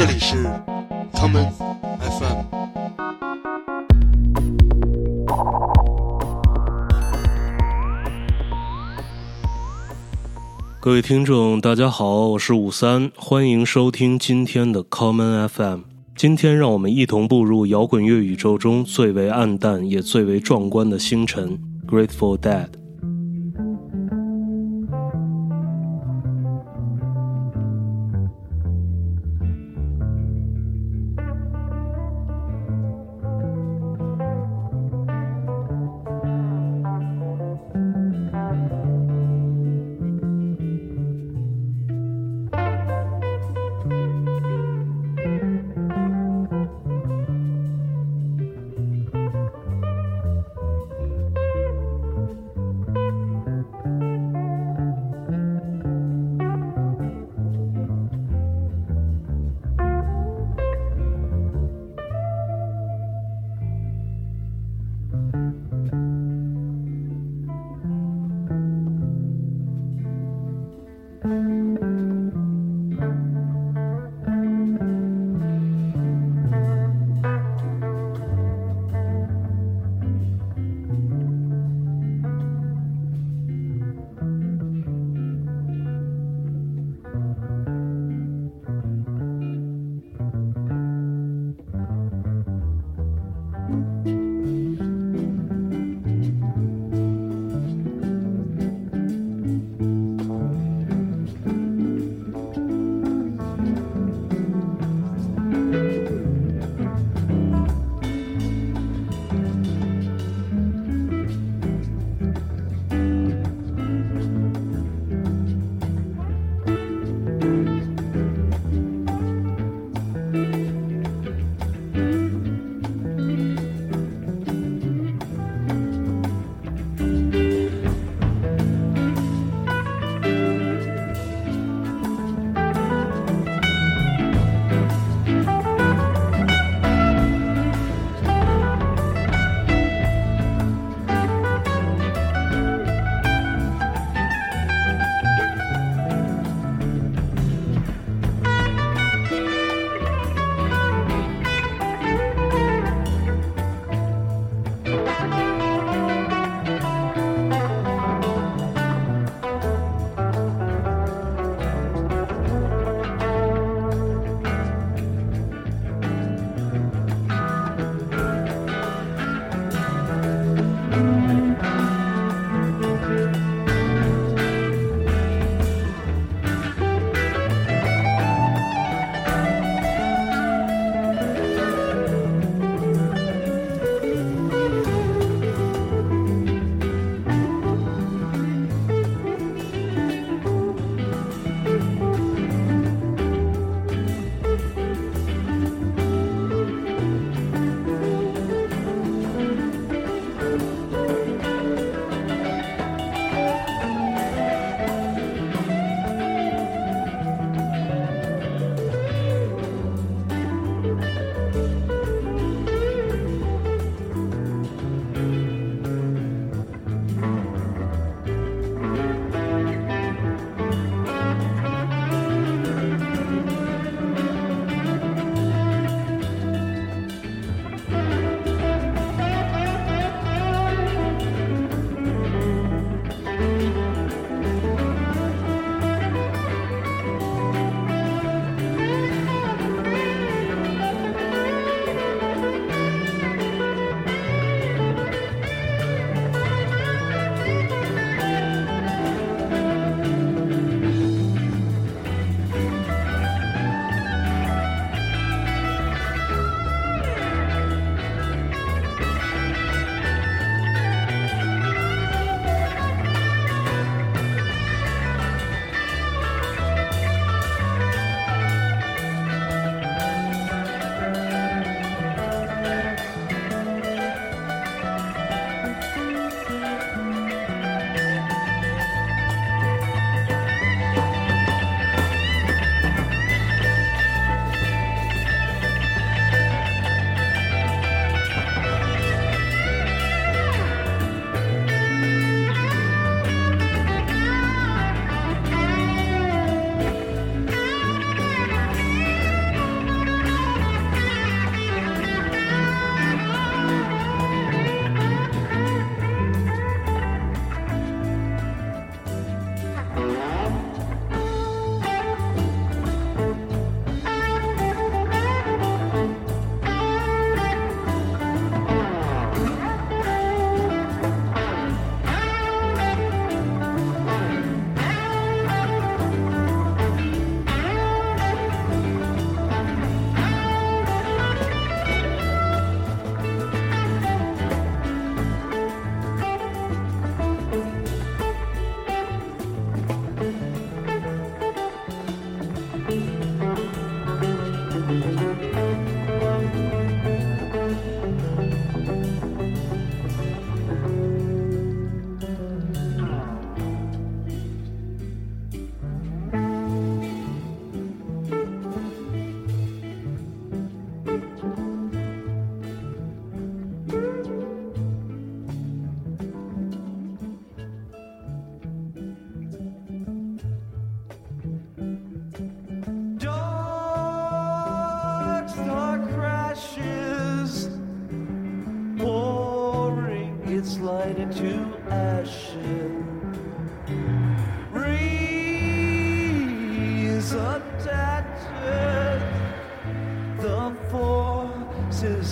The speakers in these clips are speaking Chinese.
这里是 Common FM。各位听众大家好，我是53，欢迎收听今天的 Common FM。今天让我们一同步入摇滚乐宇宙中最为暗淡也最为壮观的星辰 Grateful Dead。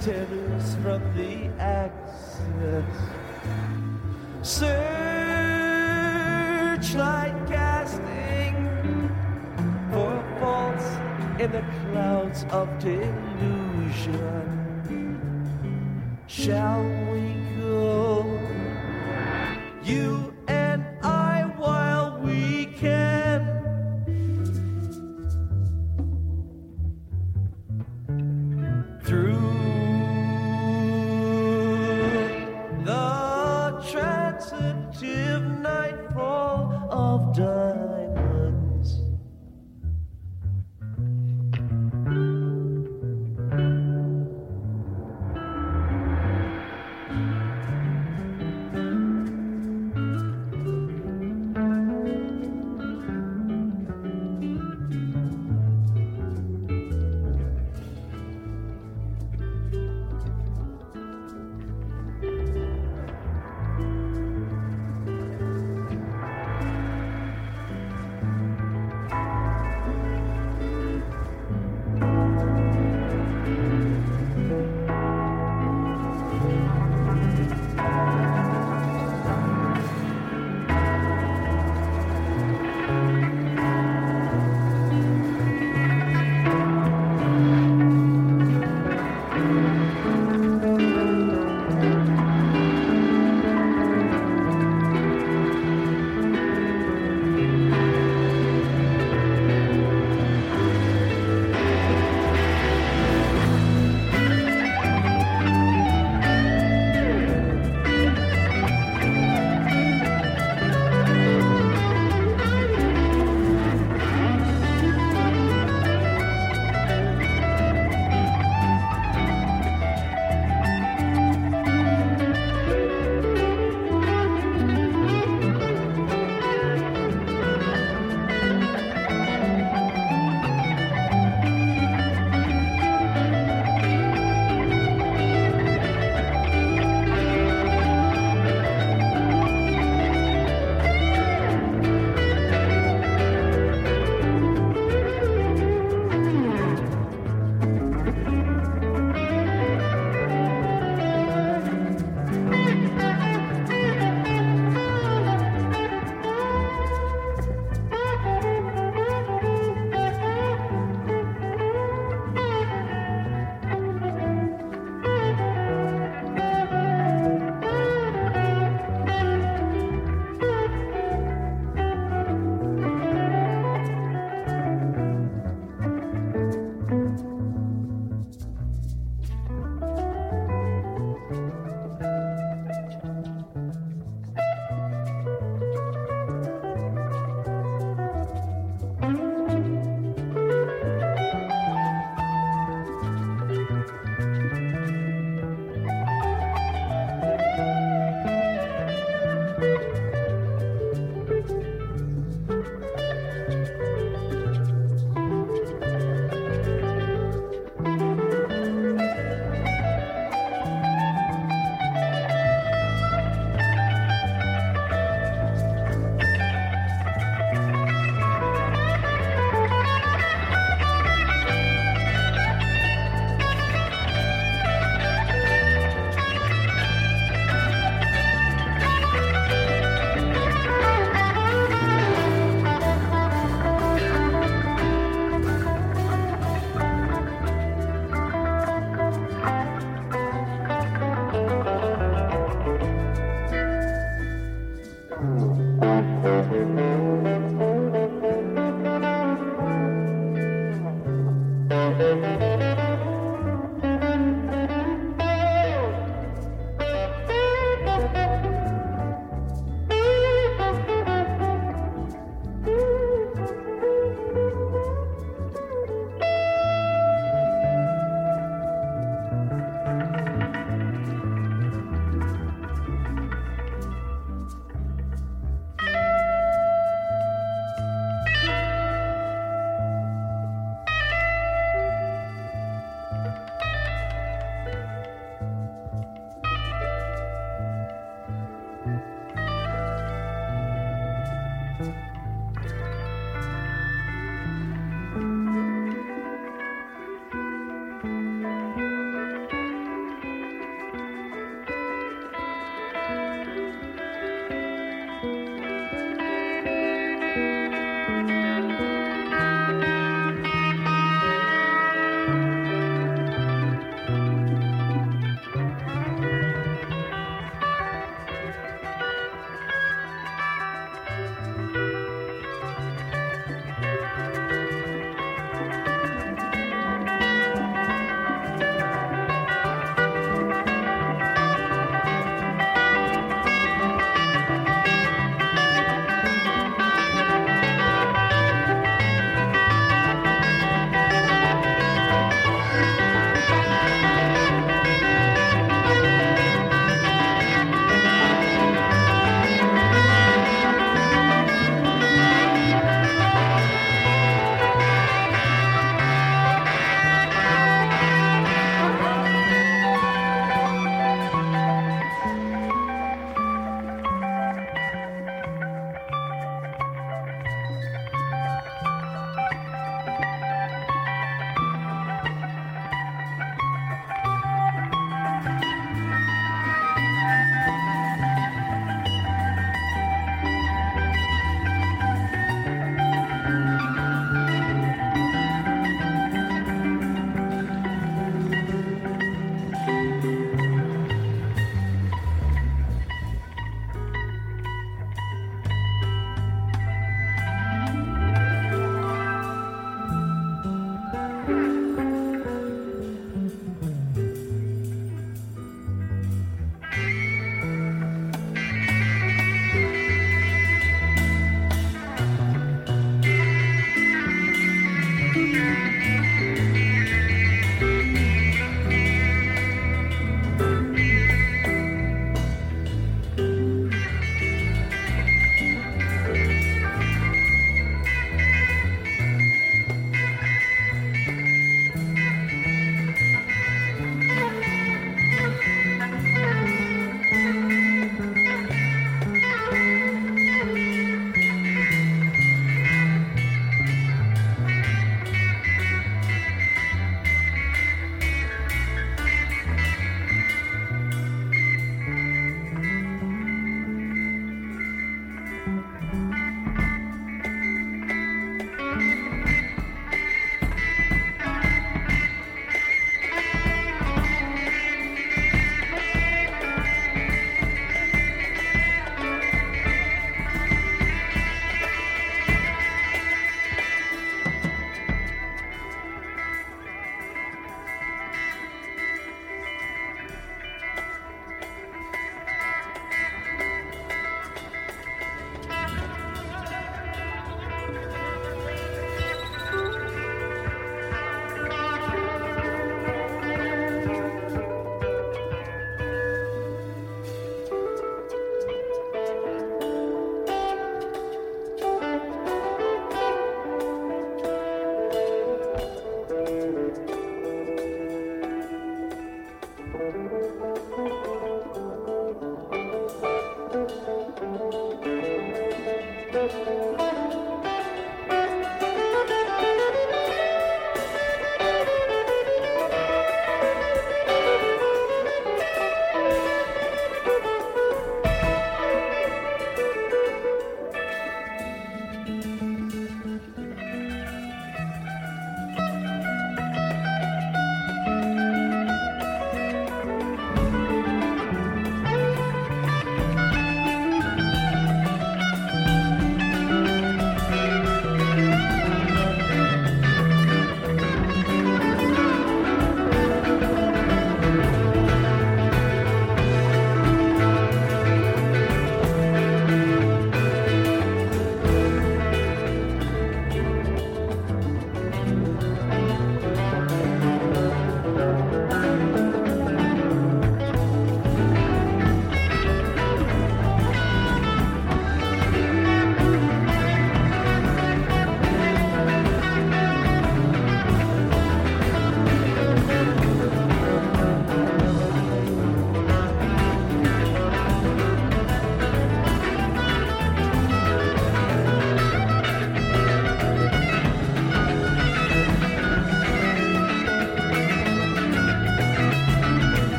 tenors from the axis. Searchlight casting for faults in the clouds of delusion. Shall we go, you and I, while we can?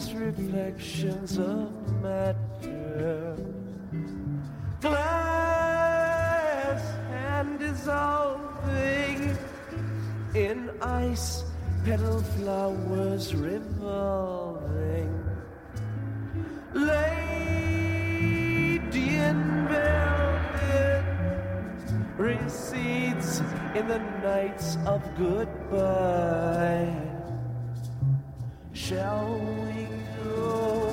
It's reflections of matter, glass and dissolving in ice, petal flowers revolving, lady in velvet recedes in the nights of goodbye. Shall we go,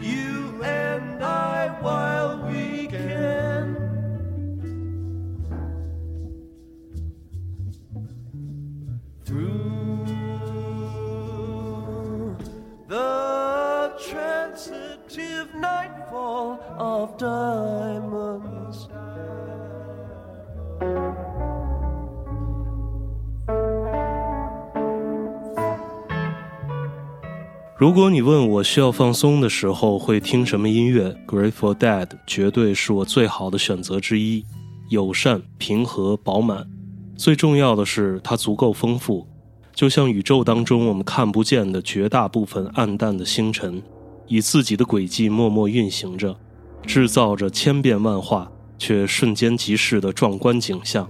you and I, while we can? Through the transitive nightfall of diamonds,如果你问我需要放松的时候会听什么音乐， Grateful Dead 绝对是我最好的选择之一，友善、平和、饱满，最重要的是它足够丰富，就像宇宙当中我们看不见的绝大部分暗淡的星辰，以自己的轨迹默默运行着，制造着千变万化却瞬间即逝的壮观景象，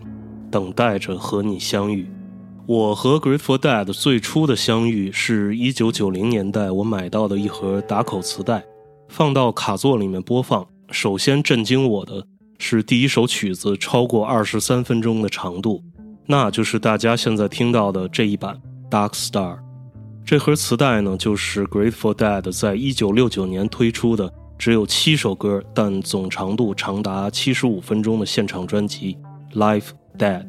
等待着和你相遇。我和 Grateful Dead 最初的相遇是1990年代我买到的一盒打口磁带，放到卡座里面播放，首先震惊我的是第一首曲子超过23分钟的长度，那就是大家现在听到的这一版 Dark Star。 这盒磁带呢，就是 Grateful Dead 在1969年推出的只有7首歌但总长度长达75分钟的现场专辑 Live Dead，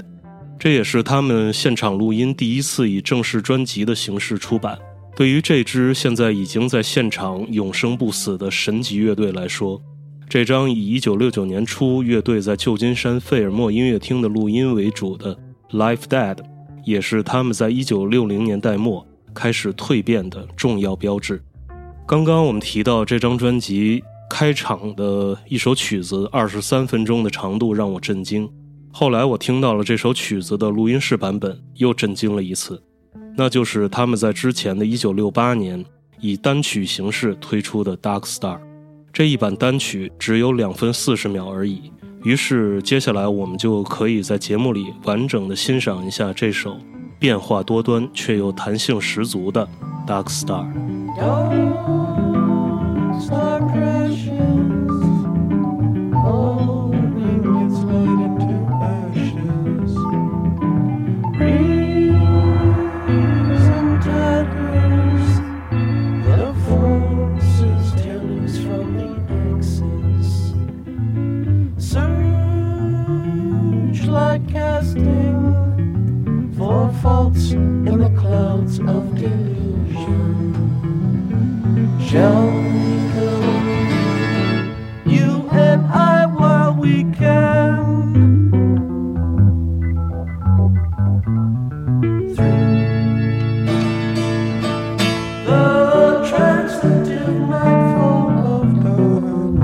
这也是他们现场录音第一次以正式专辑的形式出版。对于这支现在已经在现场永生不死的神级乐队来说，这张以1969年初乐队在旧金山费尔莫音乐厅的录音为主的 Live Dead， 也是他们在1960年代末开始蜕变的重要标志。刚刚我们提到这张专辑开场的一首曲子23分钟的长度让我震惊，后来我听到了这首曲子的录音室版本，又震惊了一次，那就是他们在之前的1968年以单曲形式推出的 Dark Star， 这一版单曲只有2分40秒而已，于是接下来我们就可以在节目里完整的欣赏一下这首变化多端却又弹性十足的 Dark Star。 Dark Star crashes, holding its light into casting for faults in the clouds of delusion. Shall we go, you and I, while we can, through the transitive nightfall of diamonds.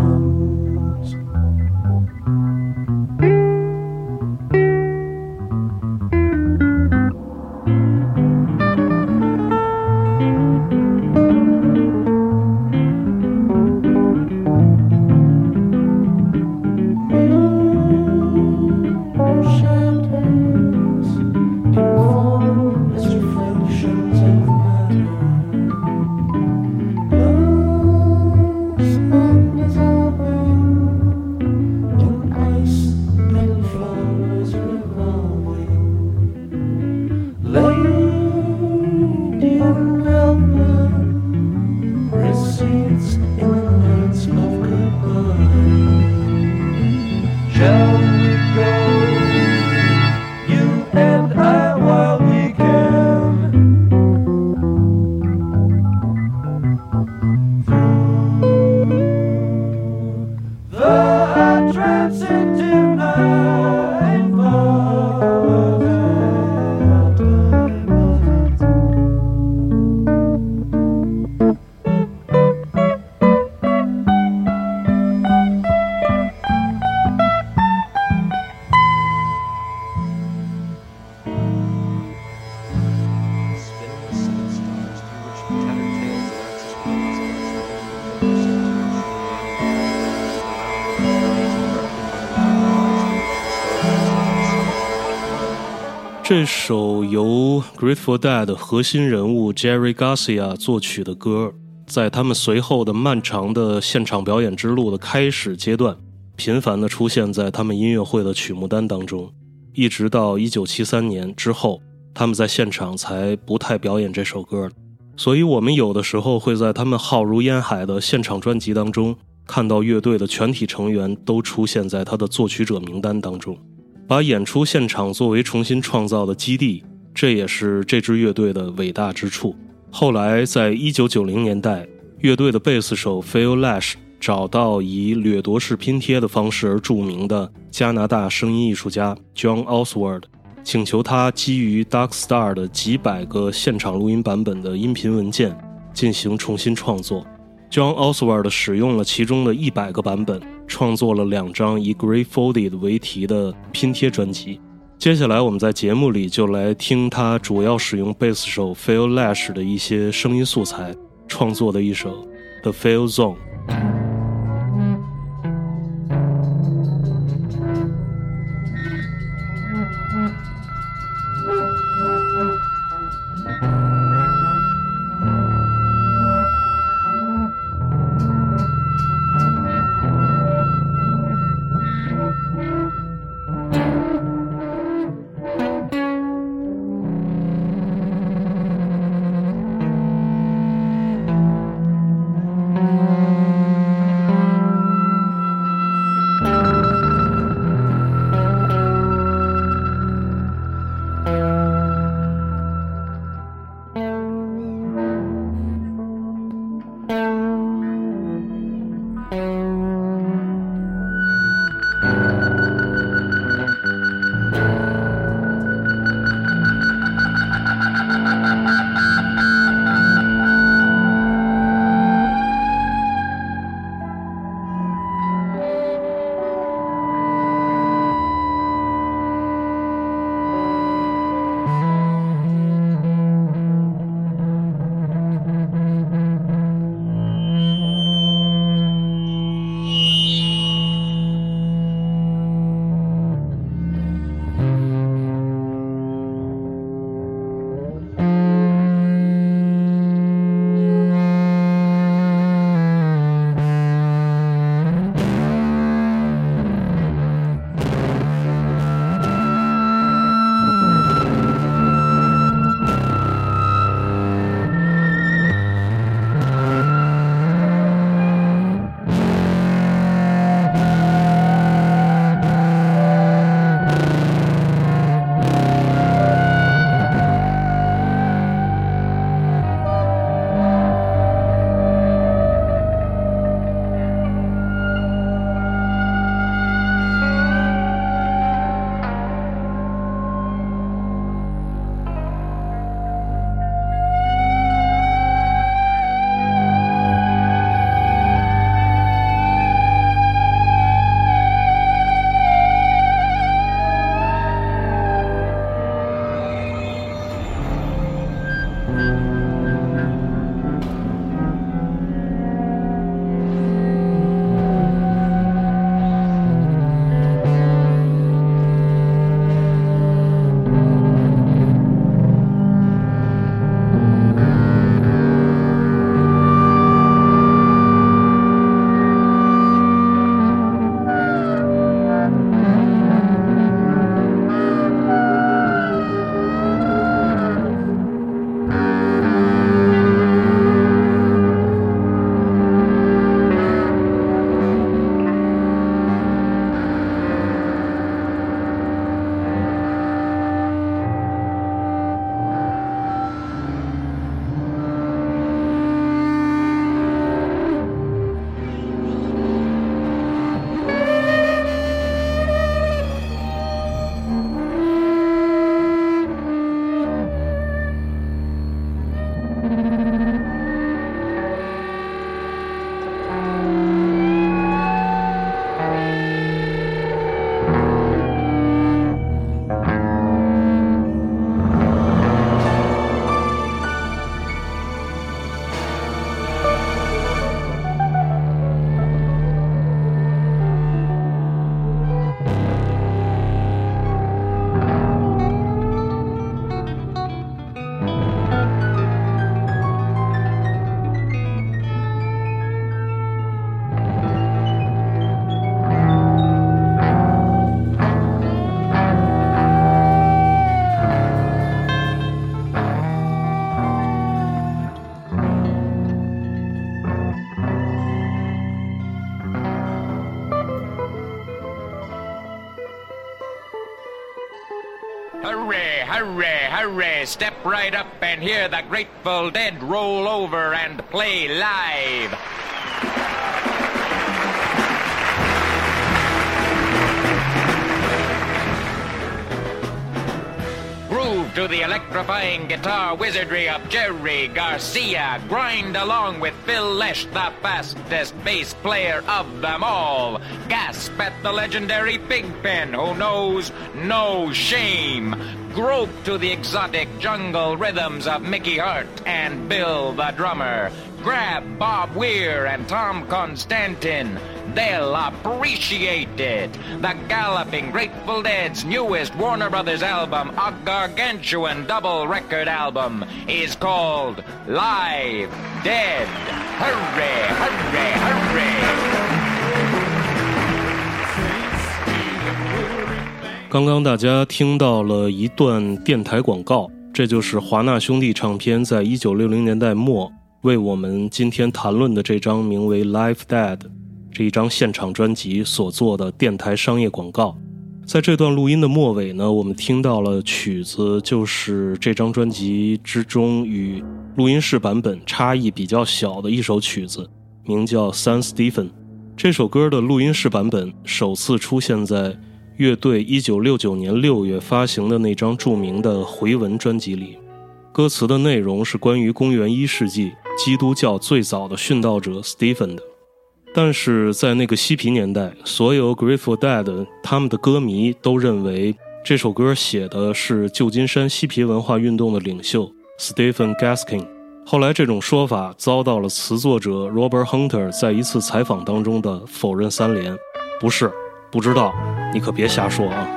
这首由 Grateful Dead 核心人物 Jerry Garcia 作曲的歌，在他们随后的漫长的现场表演之路的开始阶段，频繁地出现在他们音乐会的曲目单当中，一直到1973年之后，他们在现场才不太表演这首歌。所以我们有的时候会在他们浩如烟海的现场专辑当中看到乐队的全体成员都出现在他的作曲者名单当中。把演出现场作为重新创造的基地，这也是这支乐队的伟大之处。后来在1990年代，乐队的贝斯手 Phil Lesh 找到以掠夺式拼贴的方式而著名的加拿大声音艺术家 John Oswald， 请求他基于 Dark Star 的几百个现场录音版本的音频文件进行重新创作。John Oswald 使用了其中的100个版本，创作了2张以 Greyfolded 为题的拼贴专辑。接下来我们在节目里就来听他主要使用贝斯手 Phil Lesh 的一些声音素材创作的一首 The Phil Zone。hooray, hooray, step right up and hear the Grateful Dead roll over and play live. Groove to the electrifying guitar wizardry of Jerry Garcia. Grind along with Phil Lesh, the fastest bass player of them all. Gasp at the legendary Pigpen, who knows no shame. Grope to the exotic jungle rhythms of Mickey Hart and Bill the drummer. Grab Bob Weir and Tom Constantin. They'll appreciate it. The Galloping Grateful Dead's newest Warner Brothers album, a gargantuan double record album, is called Live Dead. Hooray, hooray, hooray. 刚刚大家听到了一段电台广告，这就是华纳兄弟唱片在1960年代末为我们今天谈论的这张名为 Live Dead这一张现场专辑所做的电台商业广告。在这段录音的末尾呢，我们听到了曲子就是这张专辑之中与录音室版本差异比较小的一首曲子，名叫 St. Stephen。 这首歌的录音室版本首次出现在乐队1969年6月发行的那张著名的回文专辑里，歌词的内容是关于公元1世纪基督教最早的殉道者 Stephen 的。但是在那个嬉皮年代，所有 Grateful Dead 他们的歌迷都认为这首歌写的是旧金山嬉皮文化运动的领袖 Stephen Gaskin。 后来这种说法遭到了词作者 Robert Hunter 在一次采访当中的否认三连，不是，不知道，你可别瞎说啊。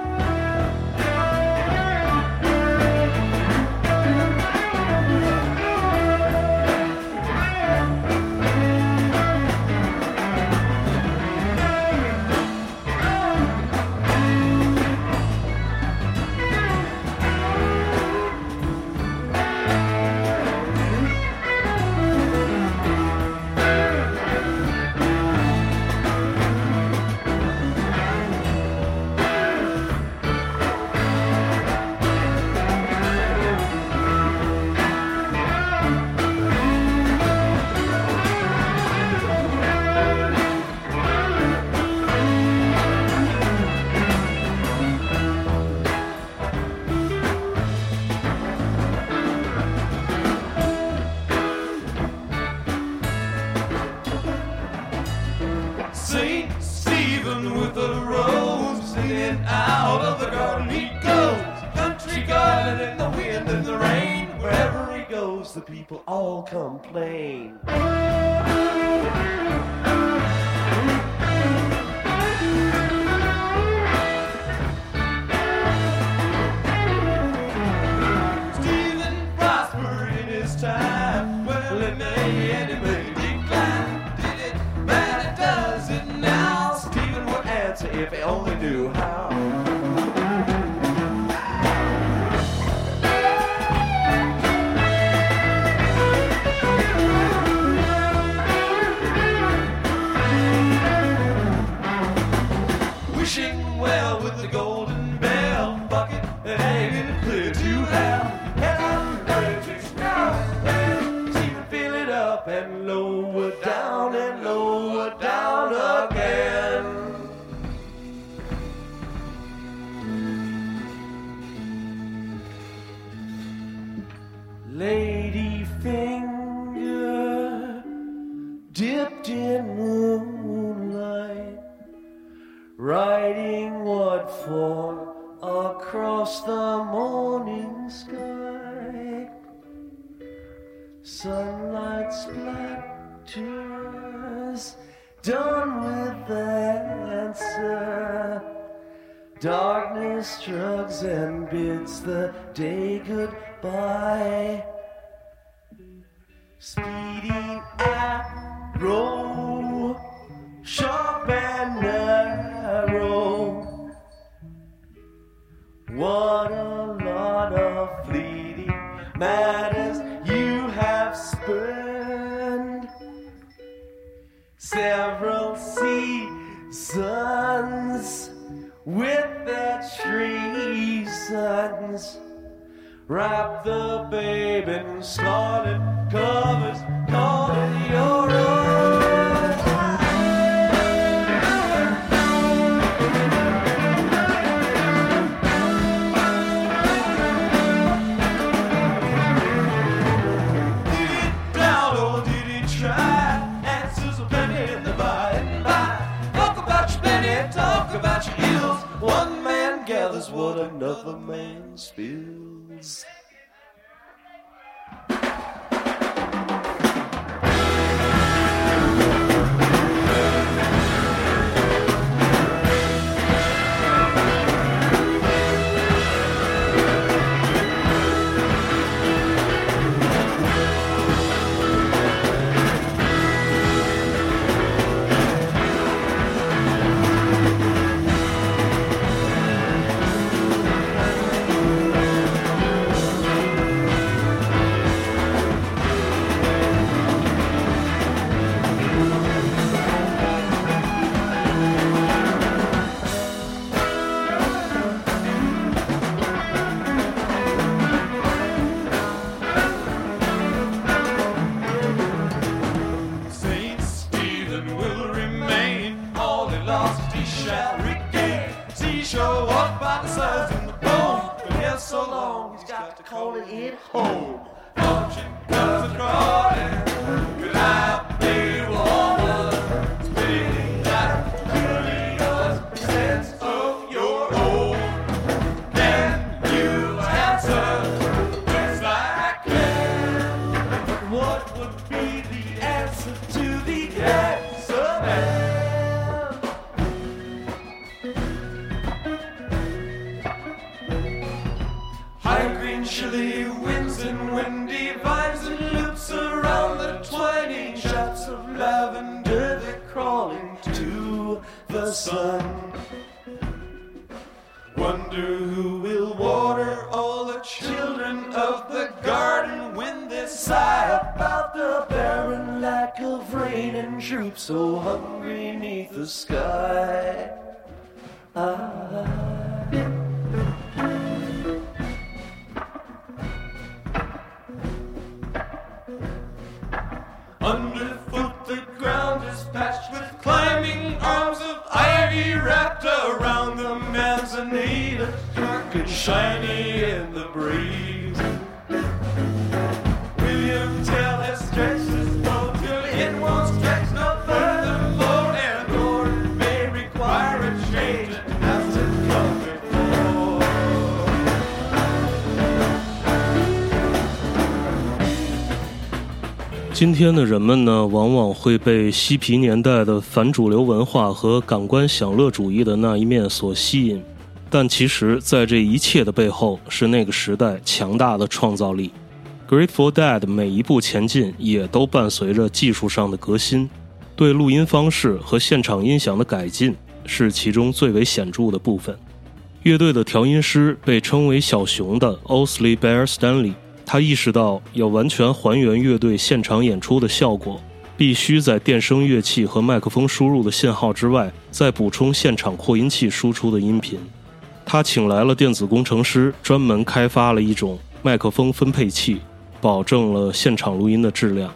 With the treasons Wrap the babe in scarlet covers, call it your own. Did he doubt or did he try? Answers are plenty in the by and by. Talk about your penny, talk about your ills. One man gathers what another man spills.今天的人们呢，往往会被嬉皮年代的反主流文化和感官享乐主义的那一面所吸引，但其实在这一切的背后是那个时代强大的创造力。 Grateful Dead 每一步前进也都伴随着技术上的革新，对录音方式和现场音响的改进是其中最为显著的部分。乐队的调音师被称为小熊的 Owsley Bear Stanley，他意识到要完全还原乐队现场演出的效果，必须在电声乐器和麦克风输入的信号之外再补充现场扩音器输出的音频。他请来了电子工程师，专门开发了一种麦克风分配器，保证了现场录音的质量。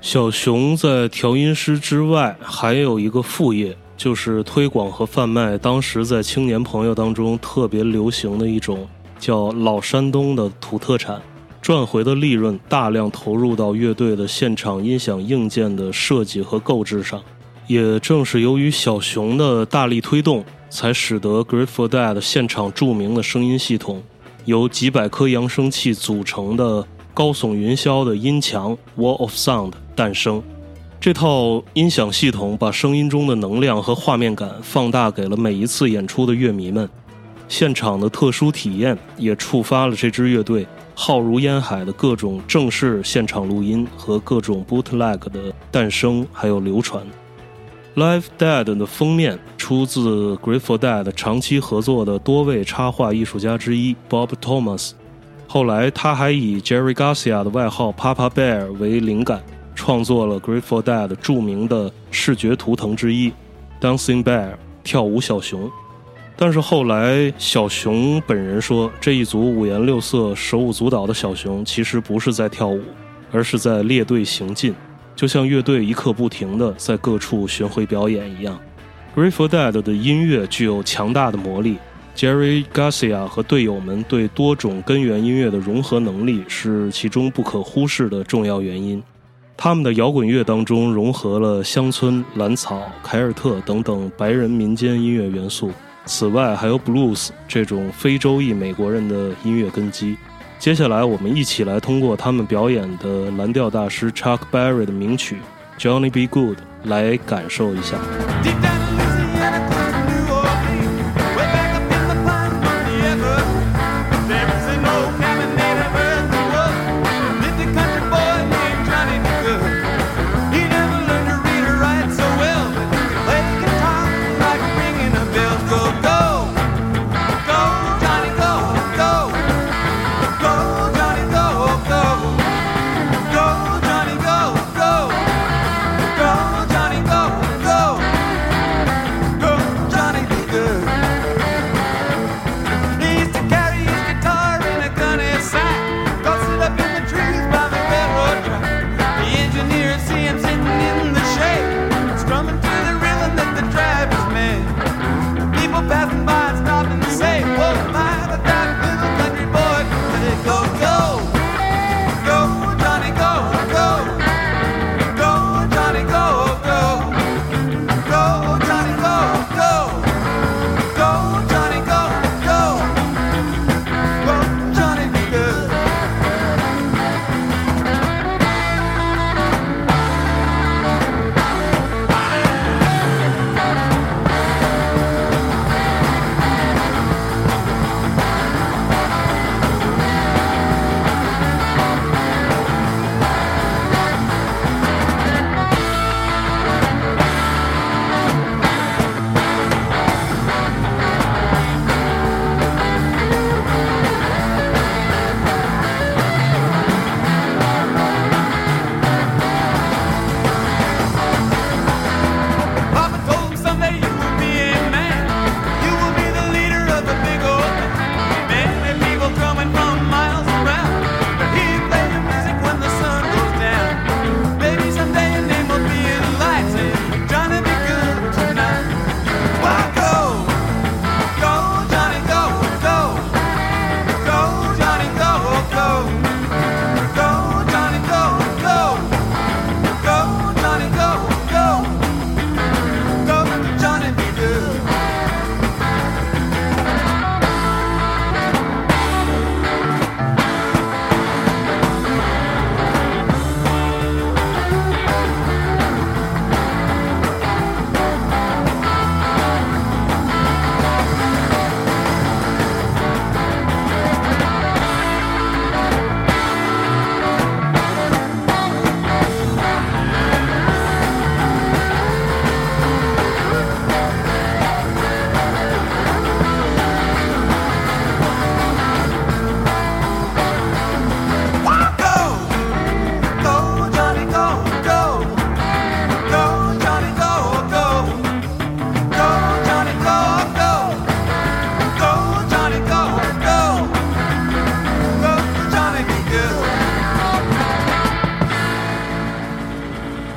小熊在调音师之外还有一个副业，就是推广和贩卖当时在青年朋友当中特别流行的一种叫老山东的土特产。赚回的利润大量投入到乐队的现场音响硬件的设计和购置上。也正是由于小熊的大力推动，才使得 Grateful Dead 现场著名的声音系统，由几百颗扬声器组成的高耸云霄的音墙 Wall of Sound 诞生。这套音响系统把声音中的能量和画面感放大给了每一次演出的乐迷们，现场的特殊体验也触发了这支乐队浩如烟海的各种正式现场录音和各种 bootleg 的诞生还有流传。 Live Dead 的封面出自 Grateful Dead 长期合作的多位插画艺术家之一 Bob Thomas， 后来他还以 Jerry Garcia 的外号 Papa Bear 为灵感，创作了 Grateful Dead 著名的视觉图腾之一 Dancing Bear 跳舞小熊。但是后来小熊本人说，这一组五颜六色手舞足蹈的小熊其实不是在跳舞，而是在列队行进，就像乐队一刻不停地在各处巡回表演一样。Grateful Dead 的音乐具有强大的魔力， Jerry Garcia 和队友们对多种根源音乐的融合能力是其中不可忽视的重要原因。他们的摇滚乐当中融合了乡村、蓝草、凯尔特等等白人民间音乐元素，此外还有 Blues 这种非洲裔美国人的音乐根基。接下来我们一起来通过他们表演的蓝调大师 Chuck Berry 的名曲 Johnny B. Goode 来感受一下。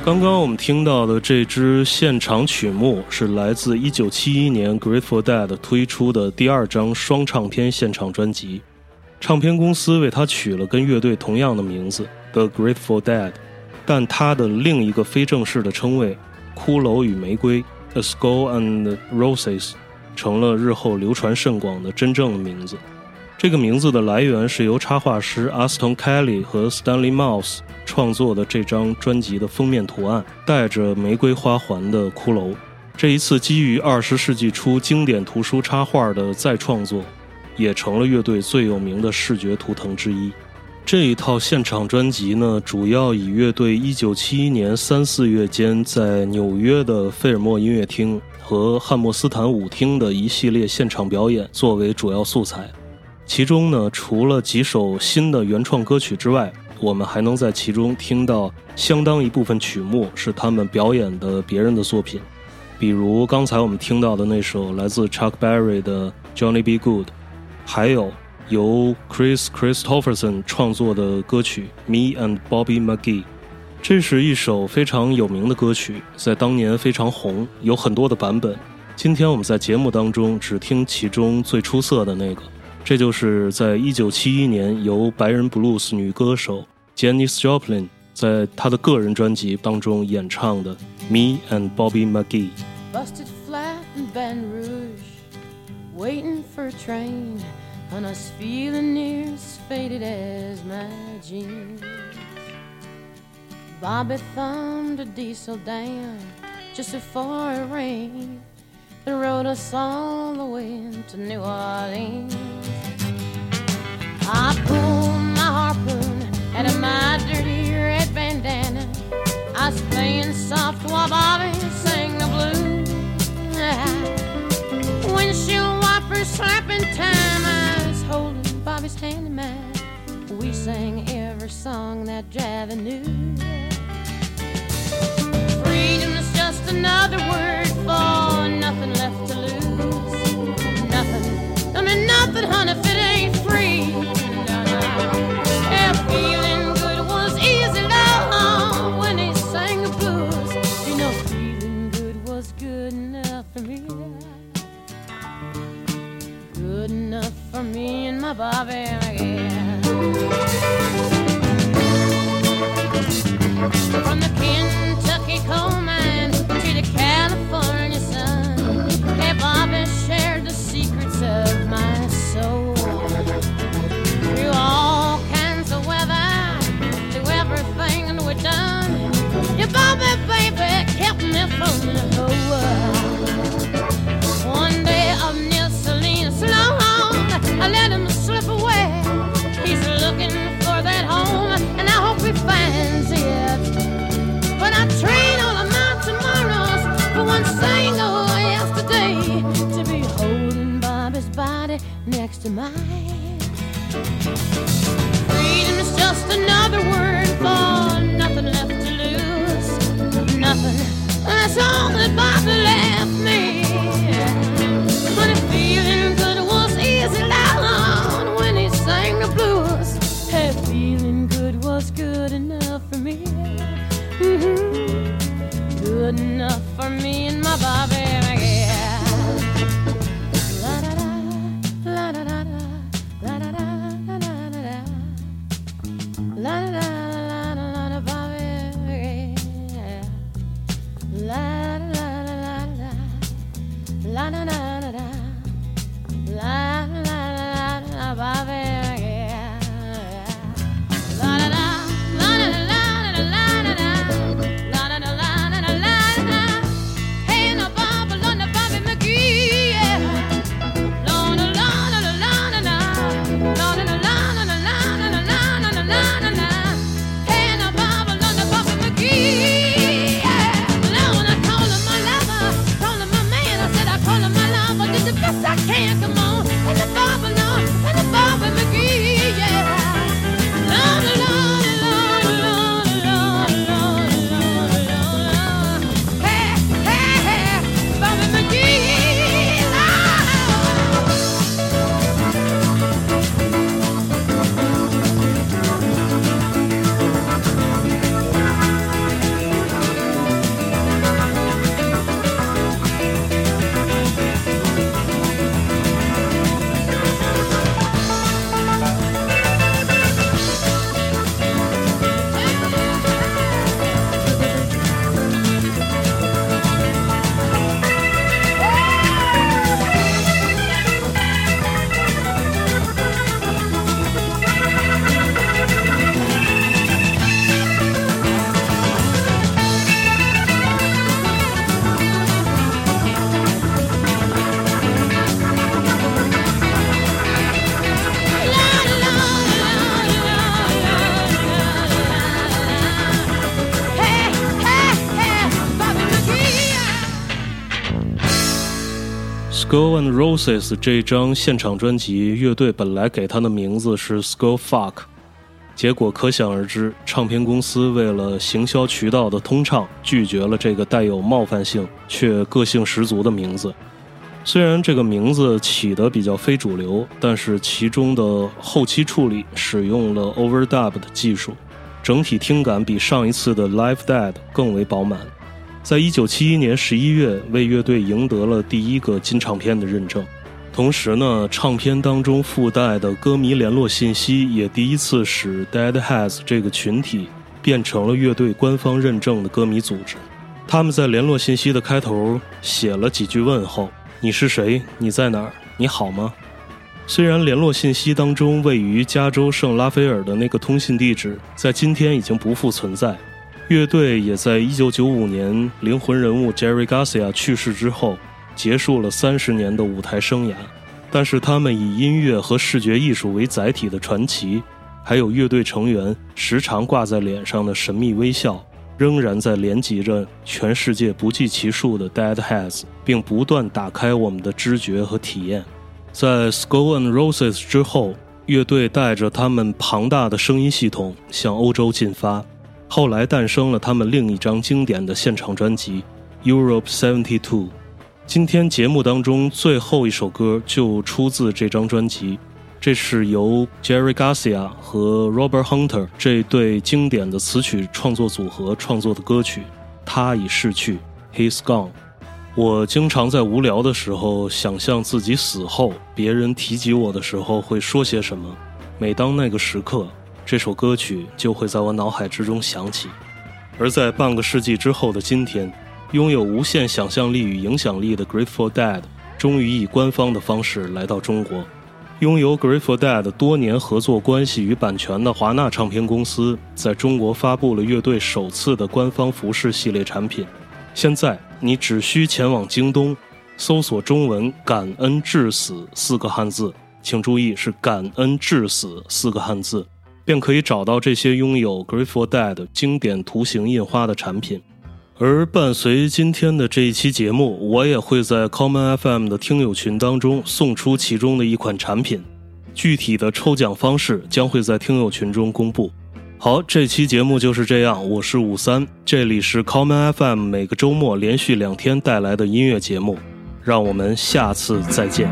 刚刚我们听到的这支现场曲目是来自1971年 Grateful Dead 推出的第二张双唱片现场专辑，唱片公司为他取了跟乐队同样的名字 The Grateful Dead， 但他的另一个非正式的称谓骷髅与玫瑰 The Skull and Roses 成了日后流传甚广的真正的名字。这个名字的来源是由插画师 Aston Kelly 和 Stanley Mouse 创作的这张专辑的封面图案，带着玫瑰花环的骷髅。这一次基于20世纪初经典图书插画的再创作，也成了乐队最有名的视觉图腾之一。这一套现场专辑呢，主要以乐队1971年3-4月间在纽约的费尔莫音乐厅和汉默斯坦舞厅的一系列现场表演作为主要素材。其中呢，除了几首新的原创歌曲之外，我们还能在其中听到相当一部分曲目是他们表演的别人的作品。比如刚才我们听到的那首来自 Chuck Berry 的 Johnny B. Goode， 还有由 Chris Christopherson 创作的歌曲 Me and Bobby McGee。 这是一首非常有名的歌曲，在当年非常红，有很多的版本。今天我们在节目当中只听其中最出色的那个，这就是在1971年由白人 blues 女歌手 Janis Joplin 在她的个人专辑当中演唱的 Me and Bobby McGee。 Busted flat in Baton Rouge, waiting for a train, and I was feeling near as faded as my jeans. Bobby thumbed a diesel down just before it rained, and rode us all the way to New Orleans. I pulled my harpoon out of my dirty red bandana. I was playing soft while Bobby sang the blues. Windshield wipers slapping time, I was holding Bobby's hand in mine. We sang every song that Javi knew. Freedom is just another word for nothing left to lose. Nothing, I mean nothing, honey, if it ain't free.Feeling good was easy love when he sang the blues. You know, feeling good was good enough for me. Good enough for me and my Bobby, yeah. From the Kentucky coal mine to the California sun, hey, Bobby shared the secrets of my soul. Through all kinds of weather, through everything we've done, your Bobby baby kept me from the whole world. One day up near Salinas, long I let him slip away. He's looking for that home, and I hope he finds it. But I train all of my tomorrows for one single yesterday, to be holding Bobby's body next to mine.Freedom is just another word for nothing left to lose. Nothing, that's all that Bobby left me. But if feeling good was easy down when he sang the blues, hey, feeling good was good enough for me. Mm-hmm. Good enough for me and my Bobby, yeah. La-da-da, la-da-da-da.La la la la la Bobby, la la la la la, la la la la la, la la la la Bobby, la la la la la la la la la la la la, hey no Bobby, no Bobby McGee, la la la la la la la, la la la la la la la la la.I can't come on, and the Bobby, and the Bobby McGee, yeah. La la la la la la la la la la. Hey hey hey, Bobby McGee, Skull and Roses 这张现场专辑，乐队本来给它的名字是 Skull Fuck，结果可想而知，唱片公司为了行销渠道的通畅，拒绝了这个带有冒犯性却个性十足的名字。虽然这个名字起得比较非主流，但是其中的后期处理使用了 overdub 的技术，整体听感比上一次的 Live Dead 更为饱满。在1971年11月，为乐队赢得了第一个金唱片的认证。同时呢，唱片当中附带的歌迷联络信息也第一次使 Deadheads 这个群体变成了乐队官方认证的歌迷组织。他们在联络信息的开头写了几句问候：你是谁？你在哪儿？你好吗？虽然联络信息当中位于加州圣拉斐尔的那个通信地址在今天已经不复存在，乐队也在1995年灵魂人物 Jerry Garcia 去世之后结束了30年的舞台生涯，但是他们以音乐和视觉艺术为载体的传奇，还有乐队成员时常挂在脸上的神秘微笑，仍然在连接着全世界不计其数的 Deadheads， 并不断打开我们的知觉和体验。在 Skull and Roses 之后，乐队带着他们庞大的声音系统向欧洲进发，后来诞生了他们另一张经典的现场专辑 Europe 72。今天节目当中最后一首歌就出自这张专辑，这是由 Jerry Garcia 和 Robert Hunter 这对经典的词曲创作组合创作的歌曲，他已逝去 He's Gone。 我经常在无聊的时候想象自己死后别人提及我的时候会说些什么，每当那个时刻，这首歌曲就会在我脑海之中响起。而在半个世纪之后的今天，拥有无限想象力与影响力的 Grateful Dead 终于以官方的方式来到中国。拥有 Grateful Dead 多年合作关系与版权的华纳唱片公司在中国发布了乐队首次的官方服饰系列产品。现在你只需前往京东，搜索中文感恩至死四个汉字，请注意是感恩至死四个汉字，便可以找到这些拥有 Grateful Dead 经典图形印花的产品。而伴随今天的这一期节目，我也会在 Common FM 的听友群当中送出其中的一款产品，具体的抽奖方式将会在听友群中公布。好，这期节目就是这样，我是53，这里是 Common FM 每个周末连续2天带来的音乐节目，让我们下次再见。